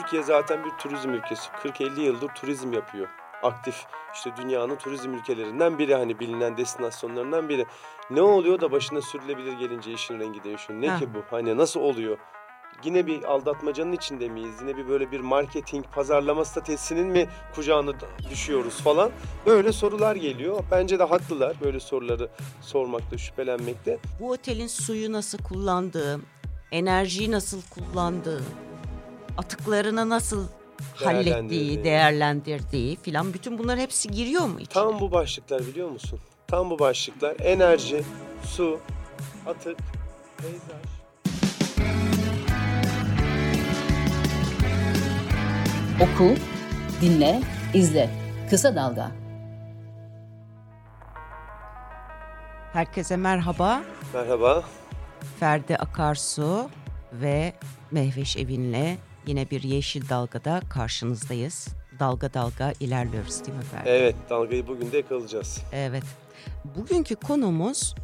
Türkiye zaten bir turizm ülkesi. 40-50 yıldır turizm yapıyor. Aktif. İşte dünyanın turizm ülkelerinden biri, hani bilinen destinasyonlarından biri. Ne oluyor da başına sürülebilir gelince işin rengi değişiyor? Ne ki bu? Hani nasıl oluyor? Yine bir aldatmacanın içinde miyiz? Yine bir böyle bir marketing, pazarlama stratejisinin mi kucağına düşüyoruz falan? Böyle sorular geliyor. Bence de haklılar böyle soruları sormakta, şüphelenmekte. Bu otelin suyu nasıl kullandığı, enerjiyi nasıl kullandığı, atıklarını nasıl hallettiği, değerlendirdiği filan, bütün bunlar hepsi giriyor mu içine? Tam bu başlıklar, biliyor musun? Tam bu başlıklar: enerji, su, atık, peyzaj. Oku, dinle, izle. Kısa Dalga. Herkese merhaba. Merhaba. Ferdi Akarsu ve Mehveş Evin'le yine bir Yeşil Dalga'da karşınızdayız. Dalga dalga ilerliyoruz, değil mi Ferdi? Evet, dalgayı bugün de yakalayacağız. Evet. Bugünkü konumuz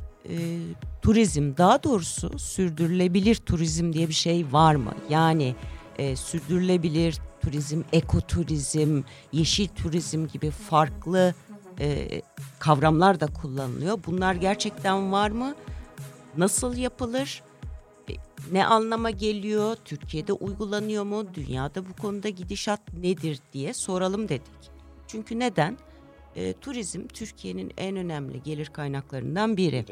turizm. Daha doğrusu sürdürülebilir turizm diye bir şey var mı? Yani sürdürülebilir turizm, ekoturizm, yeşil turizm gibi farklı kavramlar da kullanılıyor. Bunlar gerçekten var mı? Nasıl yapılır? Ne anlama geliyor? Türkiye'de uygulanıyor mu? Dünyada bu konuda gidişat nedir diye soralım dedik. Çünkü neden? Turizm Türkiye'nin en önemli gelir kaynaklarından biri.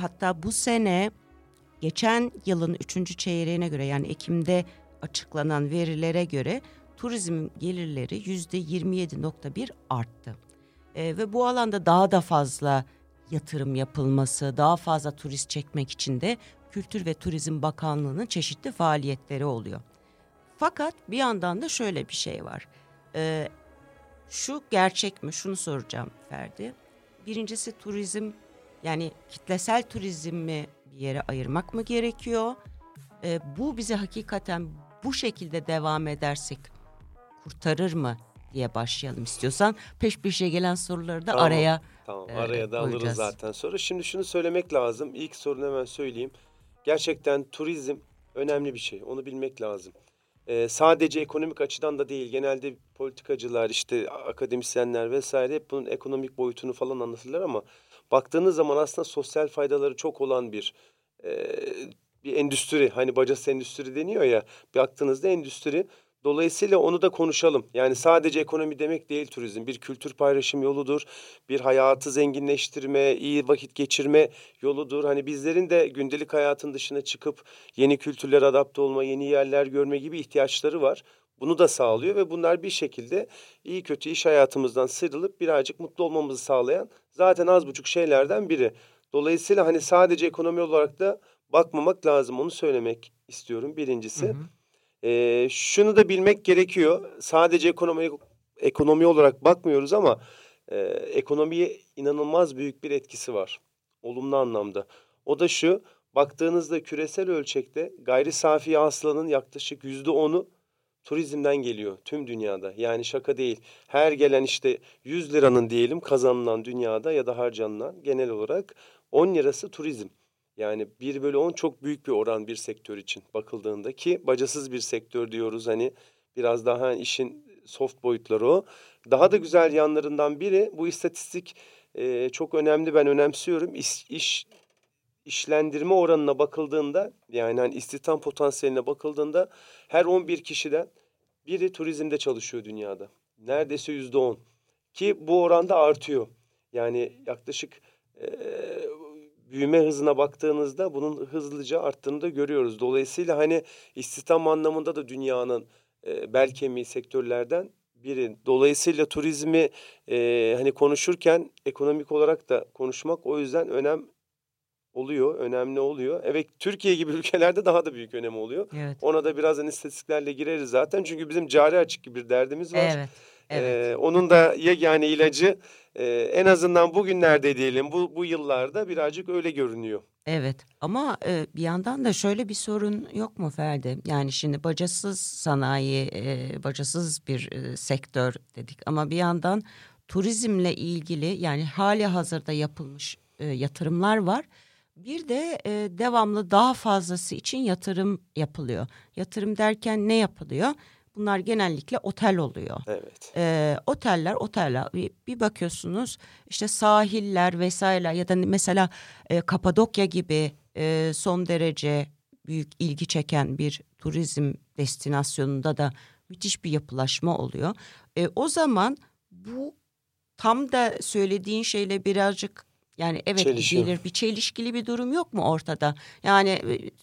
Hatta bu sene geçen yılın 3. çeyreğine göre, yani Ekim'de açıklanan verilere göre turizm gelirleri %27.1 arttı. Ve bu alanda daha da fazla yatırım yapılması, daha fazla turist çekmek için de Kültür ve Turizm Bakanlığı'nın çeşitli faaliyetleri oluyor. Fakat bir yandan da şöyle bir şey var. Şu gerçek mi? Şunu soracağım Ferdi. Birincisi, turizm, yani kitlesel turizm mi bir yere ayırmak mı gerekiyor? Bu bizi hakikaten bu şekilde devam edersek kurtarır mı diye başlayalım istiyorsan. Peş peşe gelen soruları da araya da alırız zaten sonra. Şimdi şunu söylemek lazım. İlk sorunu hemen söyleyeyim. Gerçekten turizm önemli bir şey. Onu bilmek lazım. Sadece ekonomik açıdan da değil. Genelde politikacılar, işte akademisyenler vesaire hep bunun ekonomik boyutunu falan anlatırlar ama baktığınız zaman aslında sosyal faydaları çok olan bir endüstri, hani bacası endüstri deniyor ya, baktığınızda endüstri. Dolayısıyla onu da konuşalım. Yani sadece ekonomi demek değil turizm. Bir kültür paylaşım yoludur. Bir hayatı zenginleştirme, iyi vakit geçirme yoludur. Hani bizlerin de gündelik hayatın dışına çıkıp yeni kültürlere adapte olma, yeni yerler görme gibi ihtiyaçları var. Bunu da sağlıyor ve bunlar bir şekilde iyi kötü iş hayatımızdan sıyrılıp birazcık mutlu olmamızı sağlayan zaten az buçuk şeylerden biri. Dolayısıyla hani sadece ekonomi olarak da bakmamak lazım. Onu söylemek istiyorum birincisi. Hı hı. Şunu da bilmek gerekiyor. Sadece ekonomi olarak bakmıyoruz ama ekonomiye inanılmaz büyük bir etkisi var. Olumlu anlamda. O da şu: baktığınızda küresel ölçekte gayri safi hasılanın yaklaşık %10'u turizmden geliyor tüm dünyada. Yani şaka değil. Her gelen işte 100 liranın diyelim kazanılan dünyada ya da harcanılan genel olarak 10 lirası turizm. Yani 1/10 çok büyük bir oran bir sektör için bakıldığında, ki bacasız bir sektör diyoruz, hani biraz daha işin soft boyutları o. Daha da güzel yanlarından biri bu istatistik, çok önemli, ben önemsiyorum. İşlendirme oranına bakıldığında, yani hani istihdam potansiyeline bakıldığında her 11 kişiden biri turizmde çalışıyor dünyada. Neredeyse %10 ki bu oranda artıyor. Yani yaklaşık büyüme hızına baktığınızda bunun hızlıca arttığını da görüyoruz. Dolayısıyla hani istihdam anlamında da dünyanın bel kemiği sektörlerden biri. Dolayısıyla turizmi hani konuşurken ekonomik olarak da konuşmak o yüzden önemli oluyor. Evet, Türkiye gibi ülkelerde daha da büyük önemi oluyor. Evet. Ona da birazdan istatistiklerle gireriz zaten. Çünkü bizim cari açık gibi bir derdimiz var. Evet. Evet. Onun da yegane ilacı en azından bugünlerde diyelim, bu yıllarda birazcık öyle görünüyor. Evet, ama bir yandan da şöyle bir sorun yok mu Ferdi? Yani şimdi bacasız sanayi, bacasız bir sektör dedik ama bir yandan turizmle ilgili, yani hali hazırda yapılmış yatırımlar var. Bir de devamlı daha fazlası için yatırım yapılıyor. Yatırım derken ne yapılıyor? Bunlar genellikle otel oluyor. Evet. Oteller bir bakıyorsunuz işte sahiller vesaire ya da mesela Kapadokya gibi son derece büyük ilgi çeken bir turizm destinasyonunda da müthiş bir yapılaşma oluyor. O zaman bu tam da söylediğin şeyle birazcık yani evet gelir bir çelişkili bir durum yok mu ortada? Yani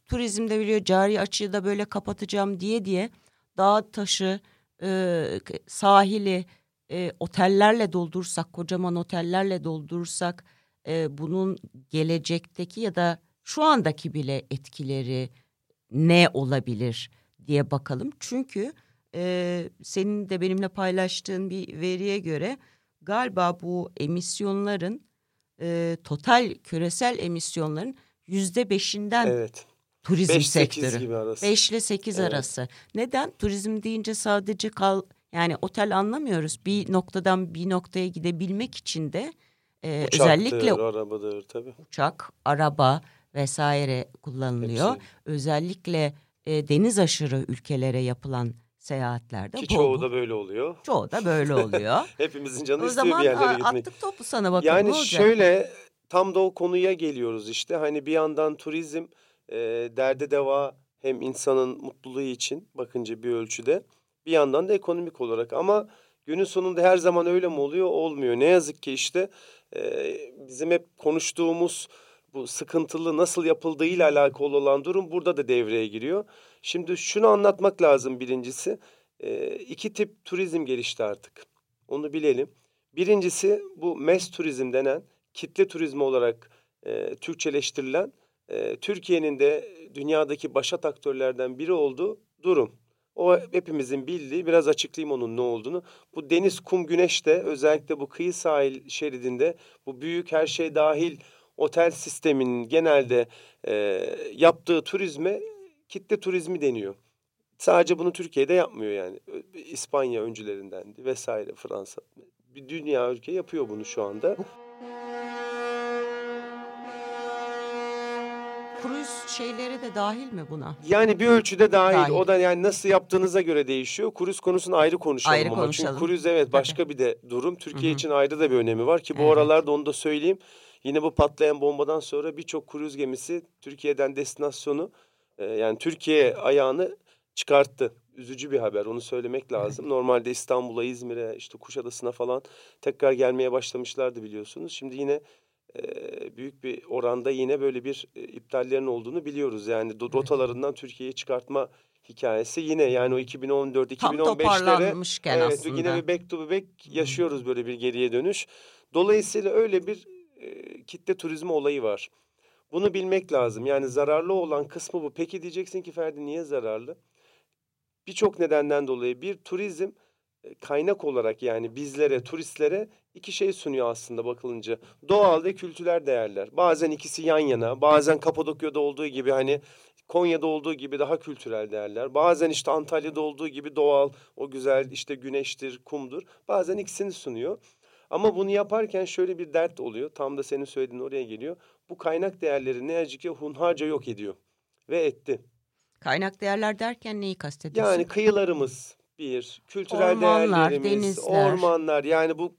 turizmde biliyor cari açığı da böyle kapatacağım diye dağ taşı sahili otellerle doldursak kocaman otellerle doldursak bunun gelecekteki ya da şu andaki bile etkileri ne olabilir diye bakalım. Çünkü senin de benimle paylaştığın bir veriye göre galiba bu emisyonların total küresel emisyonların %5'inden evet. Turizm 5, sektörü 5 ile 8 evet. arası. Neden? Turizm deyince sadece yani otel anlamıyoruz. Bir noktadan bir noktaya gidebilmek için de uçaktır, özellikle arabadır, tabii. Uçak, araba vesaire kullanılıyor. Hepsi. Özellikle deniz aşırı ülkelere yapılan seyahatlerde. Ki çoğu da böyle oluyor. Hepimizin canı istiyor bir yerlere gitmek. O zaman attık topu sana bakalım. Yani şöyle tam da o konuya geliyoruz işte. Hani bir yandan turizm derde deva hem insanın mutluluğu için bakınca bir ölçüde bir yandan da ekonomik olarak ama günün sonunda her zaman öyle mi oluyor? Olmuyor. Ne yazık ki işte bizim hep konuştuğumuz bu sıkıntılı nasıl yapıldığıyla alakalı olan durum burada da devreye giriyor. Şimdi şunu anlatmak lazım birincisi. İki tip turizm gelişti artık. Onu bilelim. Birincisi bu mass turizm denen kitle turizmi olarak Türkçeleştirilen Türkiye'nin de dünyadaki başat aktörlerden biri olduğu durum. O hepimizin bildiği, biraz açıklayayım onun ne olduğunu. Bu deniz, kum, güneşte özellikle bu kıyı sahil şeridinde bu büyük her şey dahil otel sisteminin genelde yaptığı turizme kitle turizmi deniyor. Sadece bunu Türkiye'de yapmıyor yani. İspanya öncülerindendi vesaire, Fransa. Bir dünya ülke yapıyor bunu şu anda. Kruz şeyleri de dahil mi buna? Yani bir ölçüde dahil. O da yani nasıl yaptığınıza göre değişiyor. Kruz konusunu ayrı konuşalım. Çünkü kruz evet başka bir de durum. Türkiye için ayrı da bir önemi var ki bu aralarda onu da söyleyeyim. Yine bu patlayan bombadan sonra birçok kruz gemisi Türkiye'den destinasyonu yani Türkiye ayağını çıkarttı. Üzücü bir haber, onu söylemek lazım. Evet. Normalde İstanbul'a, İzmir'e, işte Kuşadası'na falan tekrar gelmeye başlamışlardı biliyorsunuz. Şimdi yine büyük bir oranda yine böyle bir iptallerin olduğunu biliyoruz. Yani rotalarından Türkiye'yi çıkartma hikayesi yine yani o 2014-2015'lere... Tam toparlanmışken evet, aslında. Yine bir back to back yaşıyoruz böyle bir geriye dönüş. Dolayısıyla öyle bir kitle turizmi olayı var. Bunu bilmek lazım. Yani zararlı olan kısmı bu. Peki diyeceksin ki Ferdi niye zararlı? Birçok nedenden dolayı bir turizm kaynak olarak yani bizlere, turistlere iki şey sunuyor aslında bakılınca. Doğal ve kültürel değerler. Bazen ikisi yan yana, bazen Kapadokya'da olduğu gibi hani Konya'da olduğu gibi daha kültürel değerler. Bazen işte Antalya'da olduğu gibi doğal, o güzel işte güneştir, kumdur. Bazen ikisini sunuyor. Ama bunu yaparken şöyle bir dert oluyor. Tam da senin söylediğin oraya geliyor. Bu kaynak değerleri ne yazık ki hunharca yok ediyor ve etti. Kaynak değerler derken neyi kastediyorsun? Yani kıyılarımız bir, kültürel ormanlar, değerlerimiz, denizler. Ormanlar. Yani bu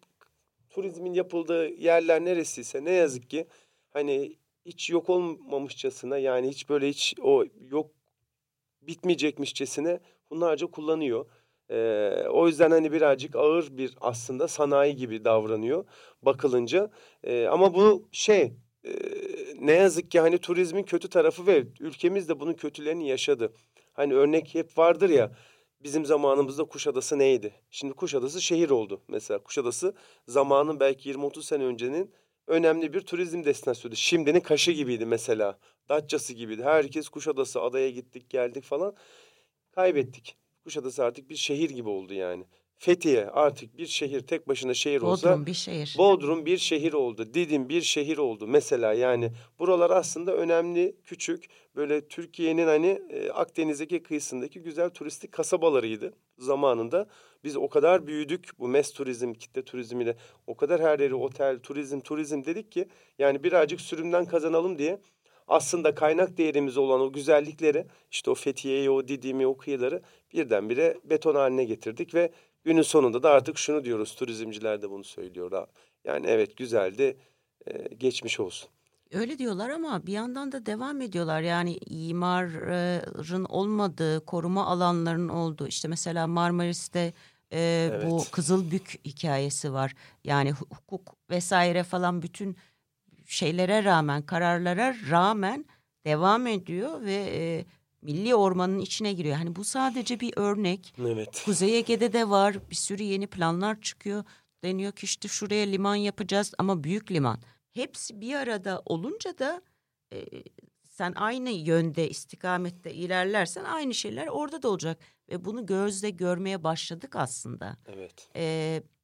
turizmin yapıldığı yerler neresiyse ne yazık ki hani hiç yok olmamışçasına yani hiç böyle hiç o yok bitmeyecekmişçesine hunharca kullanıyor. O yüzden hani birazcık ağır bir aslında sanayi gibi davranıyor bakılınca. Ama bu ne yazık ki hani turizmin kötü tarafı ve ülkemiz de bunun kötülerini yaşadı. Hani örnek hep vardır ya bizim zamanımızda Kuşadası neydi? Şimdi Kuşadası şehir oldu. Mesela Kuşadası zamanın belki 20-30 sene öncenin önemli bir turizm destinasyonu. Şimdinin Kaş'ı gibiydi mesela. Datça'sı gibiydi. Herkes Kuşadası adaya gittik geldik falan kaybettik. Kuşadası artık bir şehir gibi oldu yani. Fethiye artık bir şehir, tek başına şehir olsa. Bodrum bir şehir. Bodrum bir şehir oldu. Didim bir şehir oldu mesela yani. Buralar aslında önemli, küçük böyle Türkiye'nin hani Akdeniz'deki kıyısındaki güzel turistik kasabalarıydı zamanında. Biz o kadar büyüdük bu mass turizm, kitle turizmiyle. O kadar her yeri otel, turizm dedik ki yani birazcık sürümden kazanalım diye aslında kaynak değerimiz olan o güzellikleri, işte o Fethiye'yi, o Didim'i, o kıyıları birdenbire beton haline getirdik ve günün sonunda da artık şunu diyoruz, turizmciler de bunu söylüyor. Yani evet güzeldi, geçmiş olsun. Öyle diyorlar ama bir yandan da devam ediyorlar. Yani imarın olmadığı, koruma alanlarının olduğu, işte mesela Marmaris'te evet, bu Kızılbük hikayesi var. Yani hukuk vesaire falan bütün şeylere rağmen, kararlara rağmen devam ediyor ve milli ormanın içine giriyor. Hani bu sadece bir örnek. Evet. Kuzey Ege'de de var, bir sürü yeni planlar çıkıyor. Deniyor ki işte şuraya liman yapacağız ama büyük liman. Hepsi bir arada olunca da sen aynı yönde, istikamette ilerlersen aynı şeyler orada da olacak. Ve bunu gözle görmeye başladık aslında. Evet.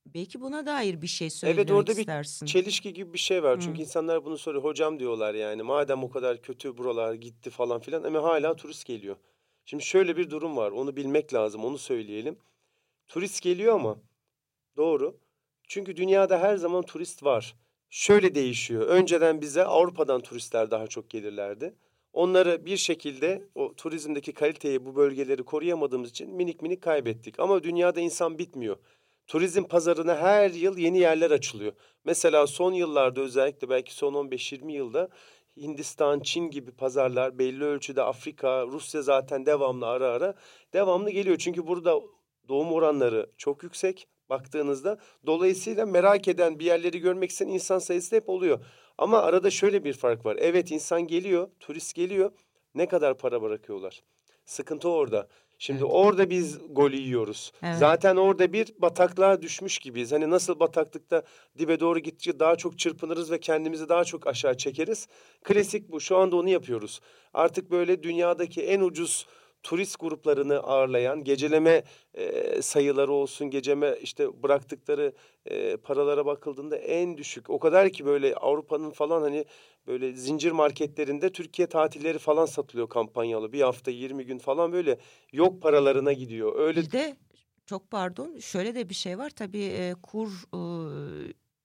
Belki buna dair bir şey söylemek istersin. Evet, orada bir çelişki gibi bir şey var. Çünkü insanlar bunu soruyor. Hocam diyorlar yani madem o kadar kötü buralar gitti falan filan ama hala turist geliyor. Şimdi şöyle bir durum var. Onu bilmek lazım. Onu söyleyelim. Turist geliyor ama doğru. Çünkü dünyada her zaman turist var. Şöyle değişiyor. Önceden bize Avrupa'dan turistler daha çok gelirlerdi. Onları bir şekilde o turizmdeki kaliteyi, bu bölgeleri koruyamadığımız için minik minik kaybettik. Ama dünyada insan bitmiyor. Turizm pazarına her yıl yeni yerler açılıyor. Mesela son yıllarda, özellikle belki son 15-20 yılda Hindistan, Çin gibi pazarlar, belli ölçüde Afrika, Rusya zaten devamlı devamlı geliyor. Çünkü burada doğum oranları çok yüksek baktığınızda. Dolayısıyla merak eden, bir yerleri görmek isteyen insan sayısı hep oluyor. Ama arada şöyle bir fark var. Evet, insan geliyor, turist geliyor. Ne kadar para bırakıyorlar? Sıkıntı orada. Şimdi evet, orada biz golü yiyoruz. Evet. Zaten orada bir bataklığa düşmüş gibiyiz. Hani nasıl bataklıkta dibe doğru gittikçe daha çok çırpınırız ve kendimizi daha çok aşağı çekeriz. Klasik bu. Şu anda onu yapıyoruz. Artık böyle dünyadaki en ucuz turist gruplarını ağırlayan, geceleme sayıları olsun, geceme işte bıraktıkları paralara bakıldığında en düşük. O kadar ki böyle Avrupa'nın falan hani böyle zincir marketlerinde Türkiye tatilleri falan satılıyor kampanyalı. Bir hafta 20 gün falan böyle yok paralarına gidiyor. Öyle. Bir de çok pardon, şöyle de bir şey var tabii kur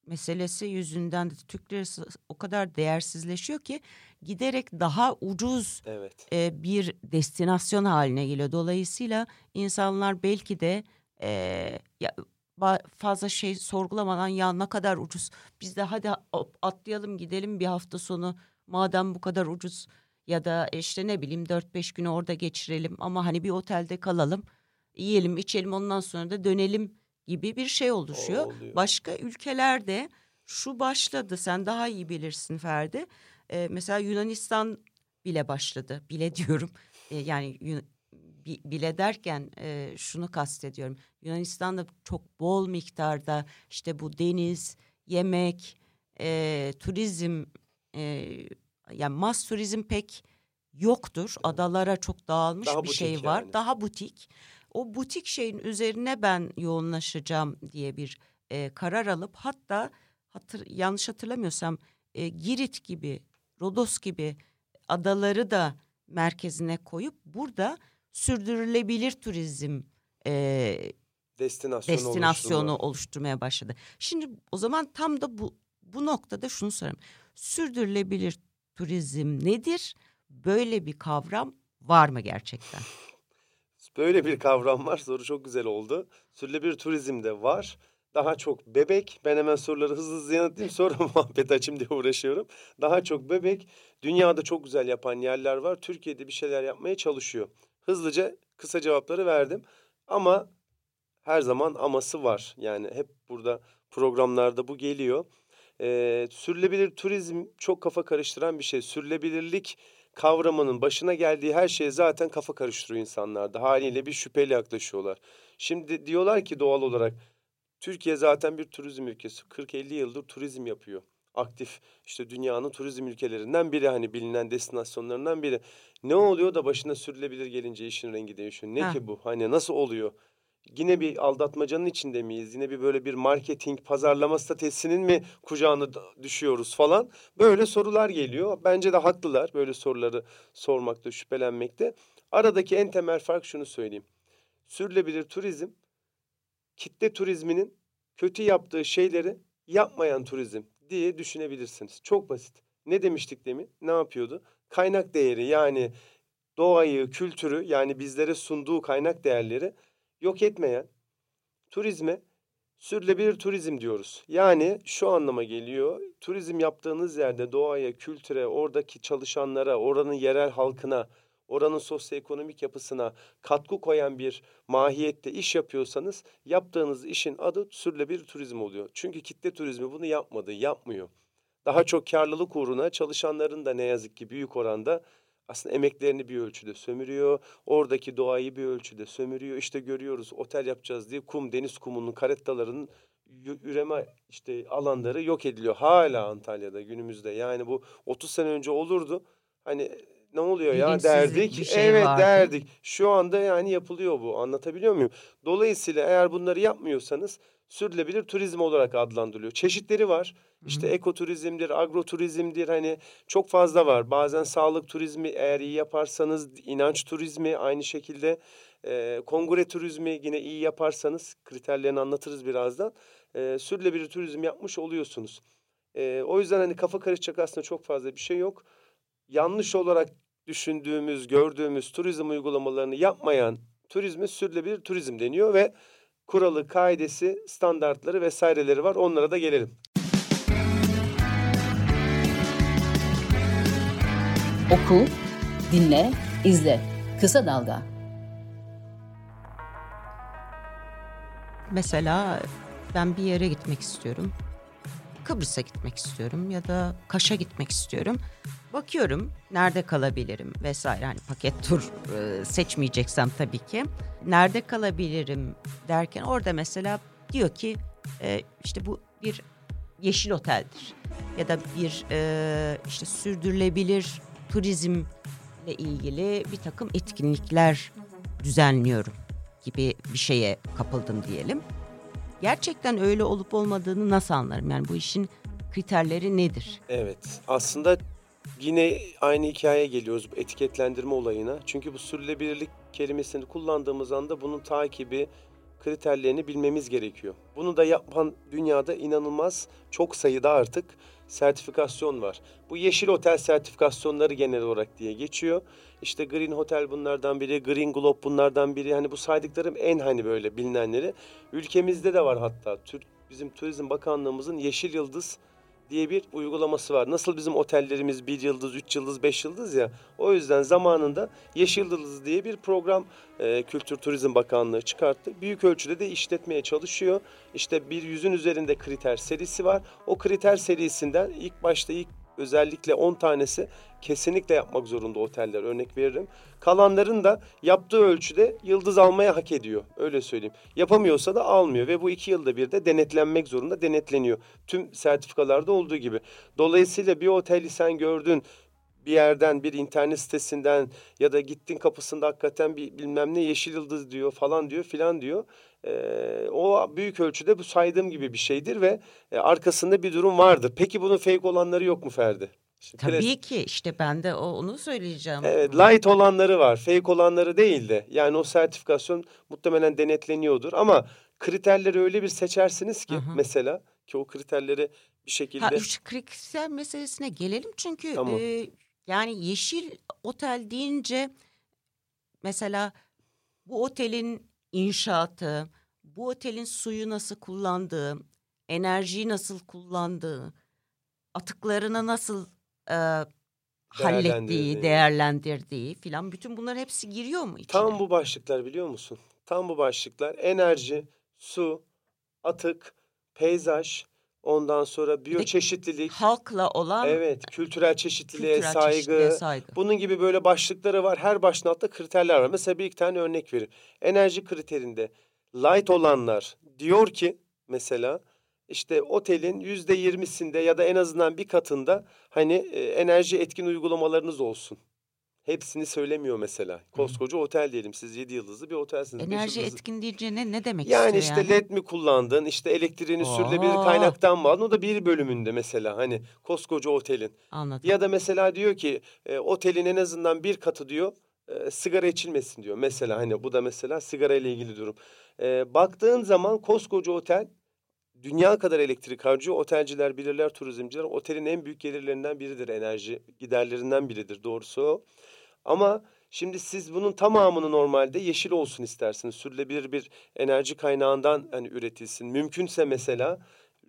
meselesi yüzünden de Türk lirası o kadar değersizleşiyor ki giderek daha ucuz evet, bir destinasyon haline geliyor. Dolayısıyla insanlar belki de fazla şey sorgulamadan ya ne kadar ucuz, biz de hadi atlayalım gidelim bir hafta sonu madem bu kadar ucuz, ya da işte ne bileyim 4-5 günü orada geçirelim ama hani bir otelde kalalım, yiyelim içelim ondan sonra da dönelim gibi bir şey oluşuyor. Başka ülkelerde şu başladı, sen daha iyi bilirsin Ferdi. Mesela Yunanistan bile başladı. Bile diyorum. Yani bile derken şunu kastediyorum. Yunanistan'da çok bol miktarda işte bu deniz, yemek, turizm, yani mass turizm pek yoktur. Adalara çok dağılmış daha bir şey var. Yani. Daha butik. O butik şeyin üzerine ben yoğunlaşacağım diye bir karar alıp, hatta yanlış hatırlamıyorsam Girit gibi, Rodos gibi adaları da merkezine koyup burada sürdürülebilir turizm destinasyonu oluşturmaya başladı. Şimdi o zaman tam da bu noktada şunu sorayım. Sürdürülebilir turizm nedir? Böyle bir kavram var mı gerçekten? Böyle bir kavram var. Soru çok güzel oldu. Sürdürülebilir turizm de var. Daha çok bebek. Ben hemen soruları hızlı yanıtlayayım. Sonra muhabbet açayım diye uğraşıyorum. Daha çok bebek. Dünyada çok güzel yapan yerler var. Türkiye'de bir şeyler yapmaya çalışıyor. Hızlıca kısa cevapları verdim. Ama her zaman aması var. Yani hep burada programlarda bu geliyor. Sürdürülebilir turizm çok kafa karıştıran bir şey. Sürdürülebilirlik kavramının başına geldiği her şeye zaten kafa karıştırıyor insanlarda. Haliyle bir şüpheli yaklaşıyorlar. Şimdi diyorlar ki doğal olarak Türkiye zaten bir turizm ülkesi. 40-50 yıldır turizm yapıyor. Aktif, işte dünyanın turizm ülkelerinden biri, hani bilinen destinasyonlarından biri. Ne oluyor da başına sürülebilir gelince işin rengi değişiyor? Ne ki bu? Hani nasıl oluyor? Yine bir aldatmacanın içinde miyiz? Yine bir böyle bir marketing, pazarlama stratejisinin mi kucağına düşüyoruz falan? Böyle sorular geliyor. Bence de haklılar böyle soruları sormakta, şüphelenmekte. Aradaki en temel fark şunu söyleyeyim. Sürdürülebilir turizm, kitle turizminin kötü yaptığı şeyleri yapmayan turizm diye düşünebilirsiniz. Çok basit. Ne demiştik demin? Ne yapıyordu? kaynak değeri, yani doğayı, kültürü, yani bizlere sunduğu kaynak değerleri yok etmeyen turizme sürdürülebilir turizm diyoruz. Yani şu anlama geliyor. Turizm yaptığınız yerde doğaya, kültüre, oradaki çalışanlara, oranın yerel halkına, oranın sosyoekonomik yapısına katkı koyan bir mahiyette iş yapıyorsanız yaptığınız işin adı sürdürülebilir turizm oluyor. Çünkü kitle turizmi bunu yapmadı, yapmıyor. Daha çok karlılık uğruna çalışanların da ne yazık ki büyük oranda aslında emeklerini bir ölçüde sömürüyor. Oradaki doğayı bir ölçüde sömürüyor. İşte görüyoruz, otel yapacağız diye kum, deniz kumunun, karettalarının üreme işte alanları yok ediliyor. Hala Antalya'da günümüzde. Yani bu 30 sene önce olurdu. Hani ne oluyor ya derdik. Evet derdik. Şu anda yani yapılıyor bu. Anlatabiliyor muyum? Dolayısıyla eğer bunları yapmıyorsanız sürdürülebilir turizm olarak adlandırılıyor. Çeşitleri var. İşte ekoturizmdir, agroturizmdir, hani çok fazla var. Bazen sağlık turizmi eğer iyi yaparsanız, inanç turizmi aynı şekilde, kongre turizmi yine iyi yaparsanız, kriterlerini anlatırız birazdan. Sürdürülebilir turizm yapmış oluyorsunuz. O yüzden hani kafa karışacak aslında çok fazla bir şey yok. Yanlış olarak düşündüğümüz, gördüğümüz turizm uygulamalarını yapmayan turizme sürdürülebilir turizm deniyor ve kuralı, kaidesi, standartları vesaireleri var. Onlara da gelelim. Oku, dinle, izle. Kısa Dalga. Mesela ben bir yere gitmek istiyorum. Kıbrıs'a gitmek istiyorum ya da Kaş'a gitmek istiyorum. Bakıyorum nerede kalabilirim vesaire, hani paket tur seçmeyeceksem tabii ki. Nerede kalabilirim derken orada mesela diyor ki işte bu bir yeşil oteldir ya da bir işte sürdürülebilir turizmle ilgili bir takım etkinlikler düzenliyorum gibi bir şeye kapıldım diyelim. Gerçekten öyle olup olmadığını nasıl anlarım? Yani bu işin kriterleri nedir? Evet, aslında yine aynı hikayeye geliyoruz, bu etiketlendirme olayına. Çünkü bu sürdürülebilirlik kelimesini kullandığımız anda bunun takibi, kriterlerini bilmemiz gerekiyor. Bunu da yapan dünyada inanılmaz çok sayıda artık sertifikasyon var. Bu yeşil otel sertifikasyonları genel olarak diye geçiyor. İşte Green Hotel bunlardan biri, Green Globe bunlardan biri. Hani bu saydıklarım en hani böyle bilinenleri. Ülkemizde de var hatta. Bizim Turizm Bakanlığımızın Yeşil Yıldız diye bir uygulaması var. Nasıl bizim otellerimiz 1 yıldız, 3 yıldız, 5 yıldız ya. O yüzden zamanında Yeşil Yıldız diye bir program Kültür Turizm Bakanlığı çıkarttı. Büyük ölçüde de işletmeye çalışıyor. İşte 100'ün üzerinde kriter serisi var. O kriter serisinden ilk özellikle 10 tanesi kesinlikle yapmak zorunda oteller, örnek veririm. Kalanların da yaptığı ölçüde yıldız almaya hak ediyor, öyle söyleyeyim. Yapamıyorsa da almıyor ve bu 2 yılda bir de denetlenmek zorunda, denetleniyor. Tüm sertifikalarda olduğu gibi. Dolayısıyla bir oteli sen gördün bir yerden, bir internet sitesinden ya da gittin kapısında hakikaten bir bilmem ne yeşil yıldız diyor falan diyor filan diyor. O büyük ölçüde bu saydığım gibi bir şeydir ve arkasında bir durum vardır. Peki bunun fake olanları yok mu Ferdi? Şimdi Tabii ki işte ben de onu söyleyeceğim. Evet, light olanları var, fake olanları değil de. Yani o sertifikasyon muhtemelen denetleniyordur ama kriterleri öyle bir seçersiniz ki mesela ki o kriterleri bir şekilde... Şu kriter meselesine gelelim çünkü tamam. Yani yeşil otel deyince mesela bu otelin inşaatı, bu otelin suyu nasıl kullandığı, enerjiyi nasıl kullandığı, atıklarını nasıl değerlendirdiği filan, bütün bunlar hepsi giriyor mu içine? Tam bu başlıklar, biliyor musun? Tam bu başlıklar: enerji, su, atık, peyzaj, ondan sonra biyoçeşitlilik, halkla olan kültürel çeşitliliğe, saygı. Bunun gibi böyle başlıkları var. Her başlıkta kriterler var. Mesela bir iki tane örnek vereyim. Enerji kriterinde light olanlar diyor ki mesela işte otelin %20'sinde ya da en azından bir katında hani enerji etkin uygulamalarınız olsun. Hepsini söylemiyor mesela. Koskoca otel diyelim, siz 7 yıldızlı bir otelsiniz. Enerji etkin deyince ne demek istiyor yani? İşte LED mi kullandın, işte elektriğini sürdürülebilir kaynaktan mı aldın? O da bir bölümünde mesela, hani koskoca otelin. Anladım. Ya da mesela diyor ki otelin en azından bir katı diyor sigara içilmesin diyor. Mesela hani bu da mesela sigara ile ilgili durum. Baktığın zaman koskoca otel Dünya kadar elektrik harcıyor. Otelciler bilirler, turizmciler. Otelin en büyük gelirlerinden biridir enerji. Giderlerinden biridir doğrusu. Ama şimdi siz bunun tamamını normalde yeşil olsun istersiniz. Sürülebilir bir enerji kaynağından hani üretilsin. Mümkünse mesela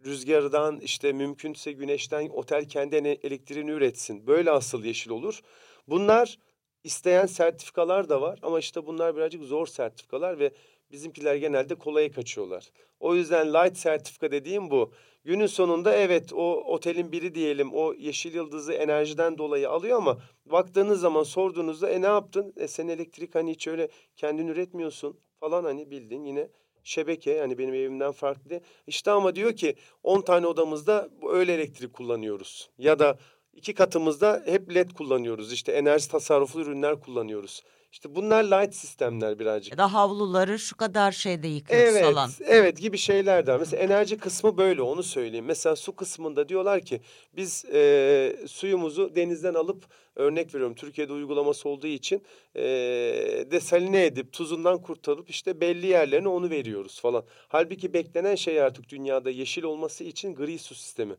rüzgardan, işte mümkünse güneşten otel kendi elektriğini üretsin. Böyle asıl yeşil olur. Bunlar isteyen sertifikalar da var ama işte bunlar birazcık zor sertifikalar ve bizimkiler genelde kolaya kaçıyorlar. O yüzden light sertifika dediğim bu. Günün sonunda evet o otelin biri diyelim o yeşil yıldızı enerjiden dolayı alıyor ama baktığınız zaman sorduğunuzda ne yaptın? Sen elektrik hani hiç öyle kendin üretmiyorsun falan hani bildin yine şebeke hani benim evimden farklı. İşte ama diyor ki 10 tane odamızda öyle elektrik kullanıyoruz ya da 2 katımızda hep LED kullanıyoruz işte enerji tasarruflu ürünler kullanıyoruz. İşte bunlar light sistemler birazcık. Ya da havluları şu kadar şeyde yıkayıp evet, salan. Evet gibi şeylerden. Mesela enerji kısmı böyle onu söyleyeyim. Mesela su kısmında diyorlar ki biz suyumuzu denizden alıp örnek veriyorum Türkiye'de uygulaması olduğu için desaline edip tuzundan kurtarıp işte belli yerlerine onu veriyoruz falan. Halbuki beklenen şey artık dünyada yeşil olması için gri su sistemi.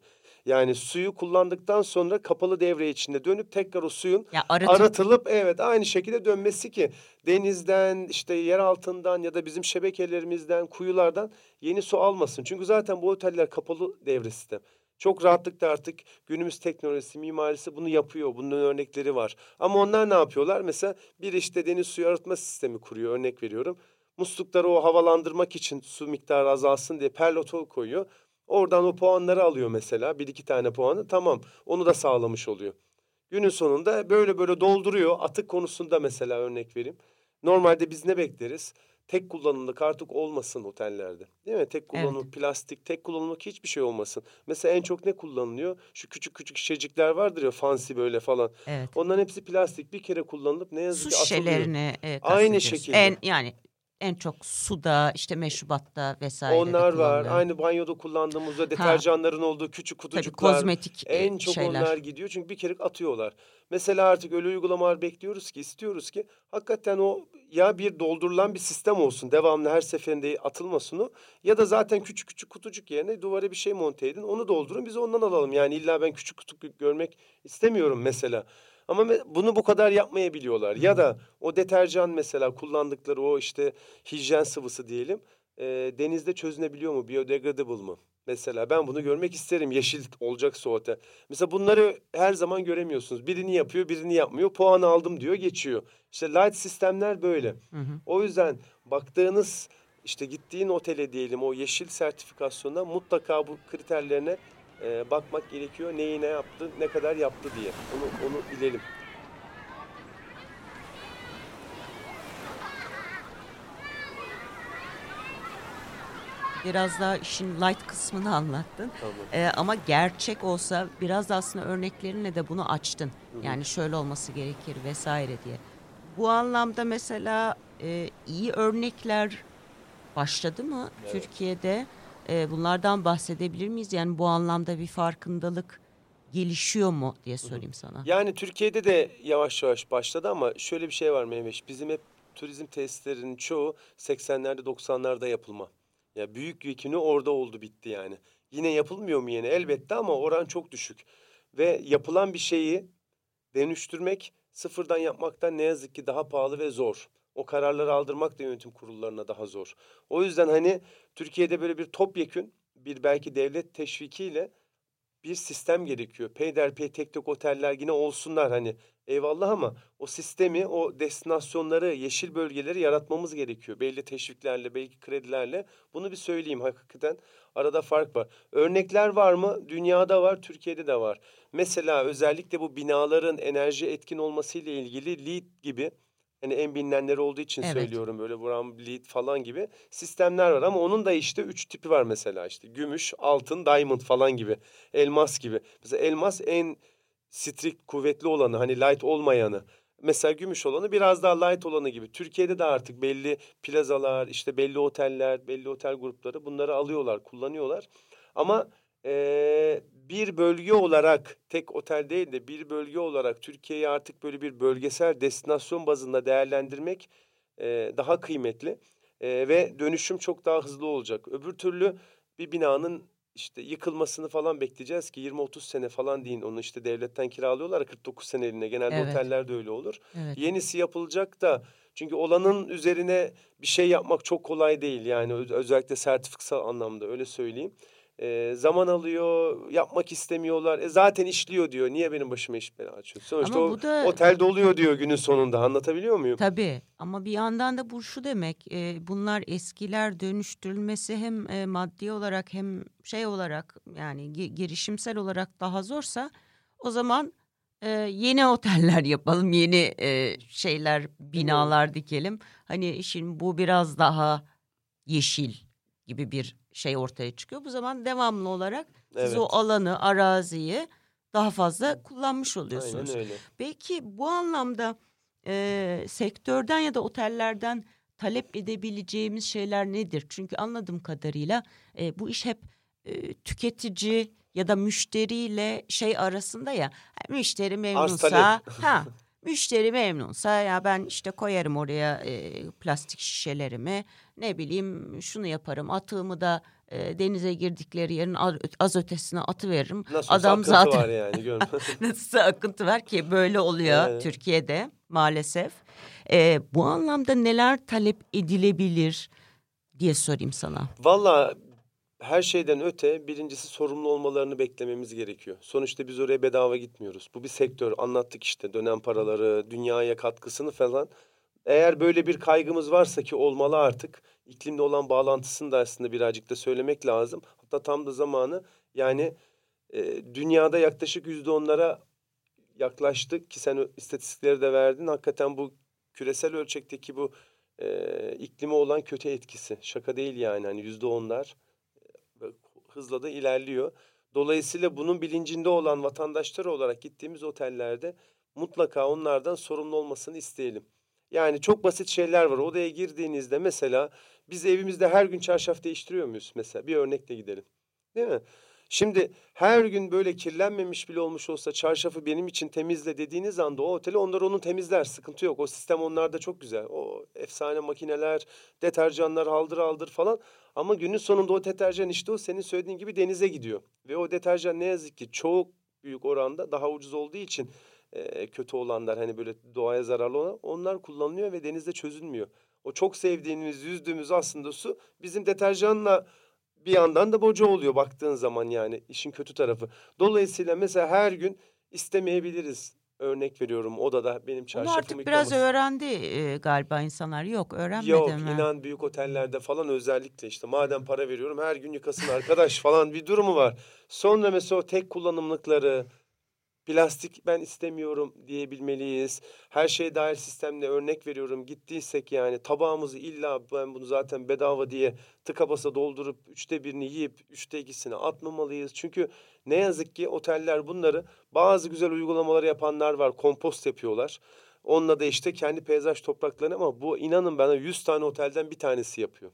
Yani suyu kullandıktan sonra kapalı devre içinde dönüp tekrar o suyun arıtılıp evet aynı şekilde dönmesi ki denizden işte yer altından ya da bizim şebekelerimizden kuyulardan yeni su almasın. Çünkü zaten bu oteller kapalı devre sistem. Çok rahatlıkla artık günümüz teknolojisi, mimarisi bunu yapıyor. Bunun örnekleri var. Ama onlar ne yapıyorlar? Mesela bir işte deniz suyu arıtma sistemi kuruyor örnek veriyorum. Muslukları o havalandırmak için su miktarı azalsın diye perlotol koyuyor. Oradan o puanları alıyor mesela. 1-2 tane puanı tamam. Onu da sağlamış oluyor. Günün sonunda böyle dolduruyor. Atık konusunda mesela örnek vereyim. Normalde biz ne bekleriz? Tek kullanımlık artık olmasın otellerde. Değil mi? Tek kullanımlık evet. Plastik, tek kullanımlık hiçbir şey olmasın. Mesela en çok ne kullanılıyor? Şu küçük küçük şişecikler vardır ya fancy böyle falan. Evet. Onların hepsi plastik. Bir kere kullanılıp ne yazık ki atılıyor. Su şişelerini aynı şekilde. En çok suda, işte meşrubatta vesaire. Onlar var. Aynı banyoda kullandığımızda deterjanların olduğu küçük kutucuklar. Tabii kozmetik en çok şeyler. Onlar gidiyor. Çünkü bir kere atıyorlar. Mesela artık öyle uygulamalar bekliyoruz ki, istiyoruz ki hakikaten o ya bir doldurulan bir sistem olsun. Devamlı her seferinde atılmasın o. Ya da zaten küçük küçük kutucuk yerine duvara bir şey monte edin. Onu doldurun biz ondan alalım. Yani illa ben küçük kutu görmek istemiyorum mesela. Ama bunu bu kadar yapmayabiliyorlar. Ya da o deterjan mesela kullandıkları o işte hijyen sıvısı diyelim. Denizde çözünebiliyor mu? Biodegradable mı? Mesela ben bunu görmek isterim. Yeşil olacaksa otel. Mesela bunları her zaman göremiyorsunuz. Birini yapıyor, birini yapmıyor. Puan aldım diyor, geçiyor. İşte light sistemler böyle. O yüzden baktığınız işte gittiğin otele diyelim o yeşil sertifikasyonda mutlaka bu kriterlerine bakmak gerekiyor. Neyi ne yaptı, ne kadar yaptı diye. Onu bilelim. Biraz daha işin light kısmını anlattın. Tamam. Ama gerçek olsa biraz da aslında örneklerinle de bunu açtın. Yani şöyle olması gerekir vesaire diye. Bu anlamda mesela iyi örnekler başladı mı evet. Türkiye'de? Bunlardan bahsedebilir miyiz? Yani bu anlamda bir farkındalık gelişiyor mu diye sorayım sana. Yani Türkiye'de de yavaş yavaş başladı ama şöyle bir şey var Mehmet. Bizim hep turizm tesislerinin çoğu 80'lerde 90'larda yapılma. Ya büyük yükünü orada oldu bitti yani. Yine yapılmıyor mu yine? Elbette ama oran çok düşük. Ve yapılan bir şeyi dönüştürmek sıfırdan yapmaktan ne yazık ki daha pahalı ve zor. O kararları aldırmak da yönetim kurullarına daha zor. O yüzden hani Türkiye'de böyle bir topyekün bir belki devlet teşvikiyle bir sistem gerekiyor. Peyderpey tek tek oteller yine olsunlar hani eyvallah ama o sistemi o destinasyonları yeşil bölgeleri yaratmamız gerekiyor. Belli teşviklerle belki kredilerle bunu bir söyleyeyim hakikaten arada fark var. Örnekler var mı? Dünyada var Türkiye'de de var. Mesela özellikle bu binaların enerji etkin olması ile ilgili LEED gibi. Yani en bilinenleri olduğu için evet. Söylüyorum böyle BREEAM, LEED falan gibi sistemler var ama onun da işte 3 tipi var mesela işte gümüş, altın, diamond falan gibi, elmas gibi. Mesela elmas en strict kuvvetli olanı hani light olmayanı. Mesela gümüş olanı biraz daha light olanı gibi. Türkiye'de de artık belli plazalar, işte belli oteller, belli otel grupları bunları alıyorlar, kullanıyorlar. Ama bir bölge olarak tek otel değil de bir bölge olarak Türkiye'yi artık böyle bir bölgesel destinasyon bazında değerlendirmek daha kıymetli ve dönüşüm çok daha hızlı olacak. Öbür türlü bir binanın işte yıkılmasını falan bekleyeceğiz ki 20-30 sene falan deyin. Onu işte devletten kiralıyorlar 49 seneline. Genelde evet. Otellerde öyle olur. Evet. Yenisi yapılacak da çünkü olanın üzerine bir şey yapmak çok kolay değil. Yani özellikle sertifikasal anlamda öyle söyleyeyim. Zaman alıyor, yapmak istemiyorlar. Zaten işliyor diyor. Niye benim başıma iş bela açıyor? Sonuçta o da... otelde oluyor diyor günün sonunda. Anlatabiliyor muyum? Tabii ama bir yandan da bu şu demek. Bunlar eskiler dönüştürülmesi hem maddi olarak hem şey olarak yani girişimsel olarak daha zorsa o zaman yeni oteller yapalım. Yeni şeyler, binalar dikelim. Hani şimdi bu biraz daha yeşil gibi bir şey ortaya çıkıyor. Bu zaman devamlı olarak siz evet. O alanı, araziyi daha fazla kullanmış oluyorsunuz. Aynen öyle. Belki bu anlamda sektörden ya da otellerden talep edebileceğimiz şeyler nedir? Çünkü anladığım kadarıyla bu iş hep tüketici ya da müşteriyle şey arasında ya. Müşteri memnunsa, müşteri memnunsa ya ben işte koyarım oraya plastik şişelerimi, ne bileyim şunu yaparım, atığımı da denize girdikleri yerin az ötesine atıveririm. Nasıl adam zaten var yani, nasıl akıntı var ki böyle oluyor yani. Türkiye'de maalesef. Bu anlamda neler talep edilebilir diye sorayım sana. Vallahi her şeyden öte birincisi sorumlu olmalarını beklememiz gerekiyor. Sonuçta biz oraya bedava gitmiyoruz. Bu bir sektör. Anlattık işte dönen paraları, dünyaya katkısını falan. Eğer böyle bir kaygımız varsa ki olmalı artık. İklimle olan bağlantısını da aslında birazcık da söylemek lazım. Hatta tam da zamanı yani dünyada yaklaşık %10'lara yaklaştık ki sen istatistikleri de verdin. Hakikaten bu küresel ölçekteki bu iklime olan kötü etkisi. Şaka değil yani hani %10'lar. Hızla da ilerliyor. Dolayısıyla bunun bilincinde olan vatandaşlar olarak gittiğimiz otellerde mutlaka onlardan sorumlu olmasını isteyelim. Yani çok basit şeyler var. Odaya girdiğinizde mesela biz evimizde her gün çarşaf değiştiriyor muyuz mesela? Bir örnekle gidelim. Değil mi? Şimdi her gün böyle kirlenmemiş bile olmuş olsa çarşafı benim için temizle dediğiniz anda o oteli onlar onu temizler. Sıkıntı yok. O sistem onlarda çok güzel. O efsane makineler, deterjanlar haldır haldır falan. Ama günün sonunda o deterjan işte o senin söylediğin gibi denize gidiyor. Ve o deterjan ne yazık ki çok büyük oranda daha ucuz olduğu için kötü olanlar hani böyle doğaya zararlı olan onlar kullanılıyor ve denizde çözülmüyor. O çok sevdiğimiz, yüzdüğümüz aslında su bizim deterjanla bir yandan da boca oluyor baktığın zaman yani işin kötü tarafı. Dolayısıyla mesela her gün istemeyebiliriz. Örnek veriyorum odada benim çarşafım yıkaması. Onu artık biraz öğrendi galiba insanlar. Yok öğrenmedi yok, mi? Yok inan büyük otellerde falan özellikle işte madem para veriyorum her gün yıkasın arkadaş falan bir durumu var. Sonra mesela o tek kullanımlıkları plastik ben istemiyorum diyebilmeliyiz. Her şeye dair sistemle örnek veriyorum gittiysek yani tabağımızı illa ben bunu zaten bedava diye tıka basa doldurup 1/3'ünü yiyip 2/3'ünü atmamalıyız. Çünkü ne yazık ki oteller bunları bazı güzel uygulamaları yapanlar var. Kompost yapıyorlar. Onunla da işte kendi peyzaj topraklarını ama bu inanın bana 100 tane otelden bir tanesi yapıyor.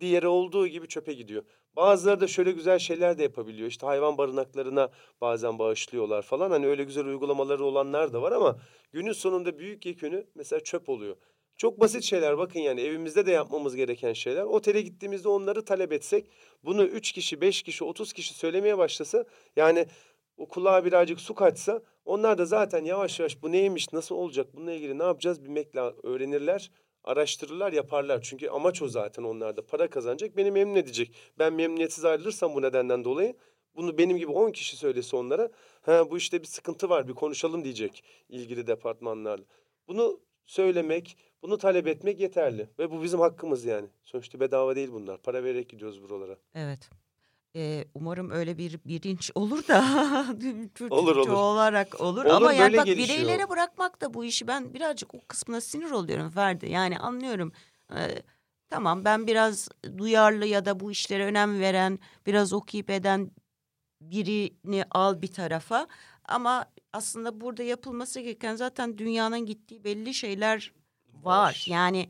Diğeri olduğu gibi çöpe gidiyor. Bazıları da şöyle güzel şeyler de yapabiliyor. İşte hayvan barınaklarına bazen bağışlıyorlar falan. Hani öyle güzel uygulamaları olanlar da var ama günün sonunda büyük yekünü mesela çöp oluyor. Çok basit şeyler bakın yani evimizde de yapmamız gereken şeyler. Otele gittiğimizde onları talep etsek bunu 3 kişi, 5 kişi, 30 kişi söylemeye başlasa yani o kulağa birazcık su kaçsa onlar da zaten yavaş yavaş bu neymiş, nasıl olacak, bununla ilgili ne yapacağız bilmekle öğrenirler. Araştırırlar, yaparlar. Çünkü amaç o zaten onlarda. Para kazanacak, beni memnun edecek. Ben memnuniyetsiz ayrılırsam bu nedenden dolayı bunu benim gibi 10 kişi söylese onlara bu işte bir sıkıntı var, bir konuşalım diyecek ilgili departmanlarla. Bunu söylemek, bunu talep etmek yeterli. Ve bu bizim hakkımız yani. Sonuçta bedava değil bunlar. Para vererek gidiyoruz buralara. Evet. Umarım öyle bir bilinç olur da olur. olarak olur. Ama yani bak gelişiyor. Bireylere bırakmak da bu işi ben birazcık o kısmına sinir oluyorum Ferdi. Yani anlıyorum tamam ben biraz duyarlı ya da bu işlere önem veren biraz okuyup eden birini al bir tarafa. Ama aslında burada yapılması gereken zaten dünyanın gittiği belli şeyler var. Yani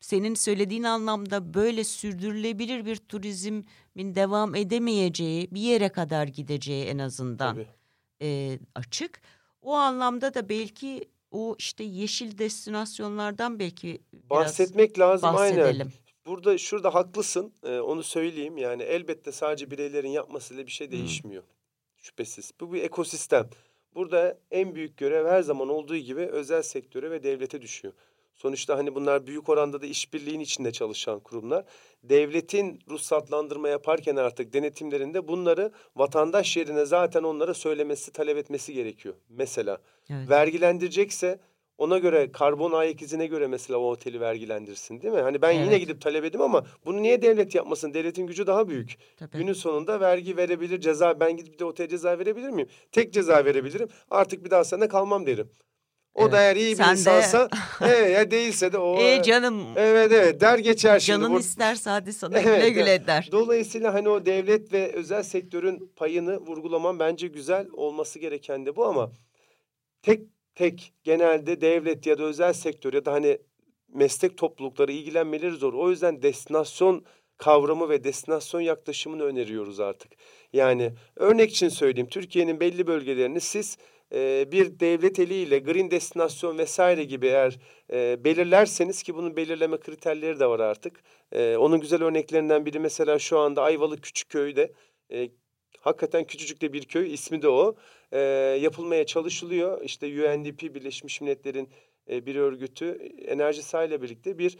senin söylediğin anlamda böyle sürdürülebilir bir turizmin devam edemeyeceği bir yere kadar gideceği en azından açık. O anlamda da belki o işte yeşil destinasyonlardan belki biraz bahsedelim. Aynen. burada şurada haklısın, onu söyleyeyim. Yani elbette sadece bireylerin yapmasıyla bir şey değişmiyor. Şüphesiz. Bu bir ekosistem. Burada en büyük görev her zaman olduğu gibi özel sektöre ve devlete düşüyor. Sonuçta hani bunlar büyük oranda da işbirliğin içinde çalışan kurumlar. Devletin ruhsatlandırma yaparken artık denetimlerinde bunları vatandaş yerine zaten onlara söylemesi, talep etmesi gerekiyor. Mesela evet, vergilendirecekse ona göre karbon ayak izine göre mesela o oteli vergilendirsin, değil mi? Hani ben evet, yine gidip talep edeyim ama bunu niye devlet yapmasın? Devletin gücü daha büyük. Tabii. Günün sonunda vergi verebilir, ceza. Ben gidip de otele ceza verebilir miyim? Tek ceza verebilirim. Artık bir daha sana kalmam derim. O evet, da eğer iyi bir insansa, ya değilse de o... canım. Evet der geçer şimdi. Canın isterse hadi sana güle güle der. Dolayısıyla hani o devlet ve özel sektörün payını vurgulaman bence güzel, olması gereken de bu ama... Tek genelde devlet ya da özel sektör ya da hani meslek toplulukları ilgilenmeleri zor. O yüzden destinasyon kavramı ve destinasyon yaklaşımını öneriyoruz artık. Yani örnek için söyleyeyim, Türkiye'nin belli bölgelerini siz bir devlet eliyle green destinasyon vesaire gibi eğer belirlerseniz, ki bunun belirleme kriterleri de var artık. Onun güzel örneklerinden biri mesela şu anda Ayvalık Küçükköy'de hakikaten küçücük de bir köy, ismi de o. Yapılmaya çalışılıyor. İşte UNDP, Birleşmiş Milletler'in bir örgütü, EnerjiSA ile birlikte bir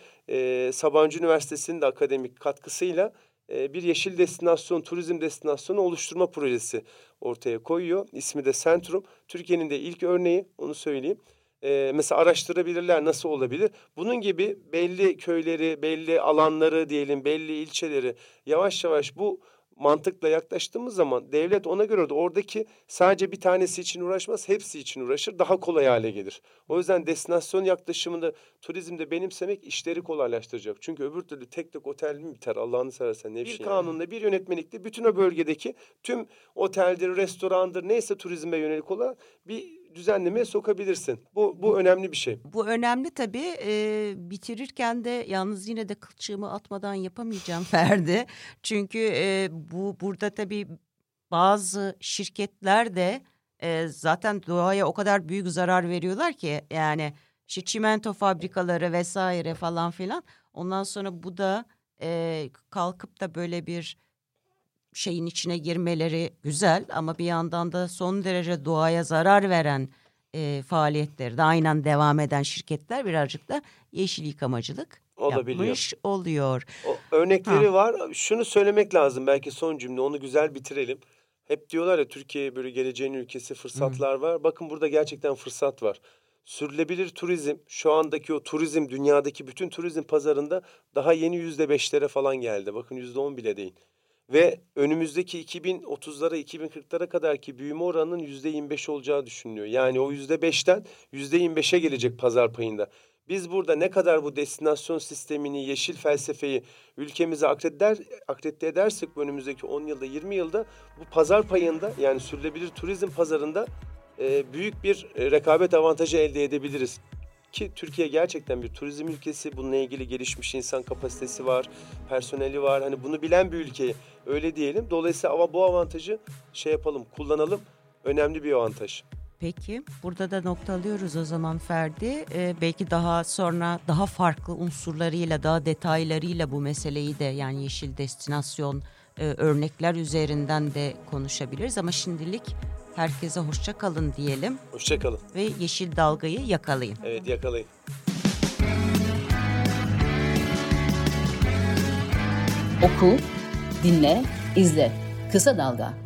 Sabancı Üniversitesi'nin de akademik katkısıyla bir yeşil destinasyon, turizm destinasyonu oluşturma projesi ortaya koyuyor. İsmi de Centrum. Türkiye'nin de ilk örneği, onu söyleyeyim. Mesela araştırabilirler, nasıl olabilir? Bunun gibi belli köyleri, belli alanları diyelim, belli ilçeleri yavaş yavaş bu mantıkla yaklaştığımız zaman devlet ona göre de oradaki sadece bir tanesi için uğraşmaz, hepsi için uğraşır, daha kolay hale gelir. O yüzden destinasyon yaklaşımını turizmde benimsemek işleri kolaylaştıracak. Çünkü öbür türlü tek otel mi biter Allah'ını seversen, ne bir şey. Bir kanunla yani, bir yönetmelikle bütün o bölgedeki tüm oteldir, restorandır, neyse turizme yönelik olan bir düzenlemeye sokabilirsin. Bu önemli bir şey. Bu önemli tabii. Bitirirken de yalnız yine de kılçığımı atmadan yapamayacağım Ferdi. Çünkü burada tabii bazı şirketler de zaten doğaya o kadar büyük zarar veriyorlar ki, yani işte çimento fabrikaları vesaire falan filan. Ondan sonra bu da kalkıp da böyle bir şeyin içine girmeleri güzel ama bir yandan da son derece doğaya zarar veren faaliyetleri de aynen devam eden şirketler birazcık da yeşil yıkamacılık yapmış oluyor. O örnekleri var. Şunu söylemek lazım, belki son cümle, onu güzel bitirelim. Hep diyorlar ya, Türkiye böyle geleceğin ülkesi, fırsatlar var. Bakın burada gerçekten fırsat var. Sürülebilir turizm, şu andaki o turizm, dünyadaki bütün turizm pazarında daha yeni 5%'lere falan geldi. Bakın 10% bile değil. Ve önümüzdeki 2030'lara, 2040'lara kadarki büyüme oranının 25% olacağı düşünülüyor. Yani o 5%'ten 25%'e gelecek pazar payında. Biz burada ne kadar bu destinasyon sistemini, yeşil felsefeyi ülkemize akredite edersek önümüzdeki 10 yılda, 20 yılda bu pazar payında, yani sürülebilir turizm pazarında büyük bir rekabet avantajı elde edebiliriz. Ki Türkiye gerçekten bir turizm ülkesi. Bununla ilgili gelişmiş insan kapasitesi var, personeli var. Hani bunu bilen bir ülke, öyle diyelim. Dolayısıyla ama bu avantajı kullanalım. Önemli bir avantaj. Peki, burada da noktalıyoruz o zaman Ferdi. Belki daha sonra daha farklı unsurlarıyla, daha detaylarıyla bu meseleyi de, yani yeşil destinasyon örnekler üzerinden de konuşabiliriz. Ama şimdilik herkese hoşça kalın diyelim. Hoşça kalın. Ve yeşil dalgayı yakalayın. Evet, yakalayın. Oku, dinle, izle. Kısa Dalga.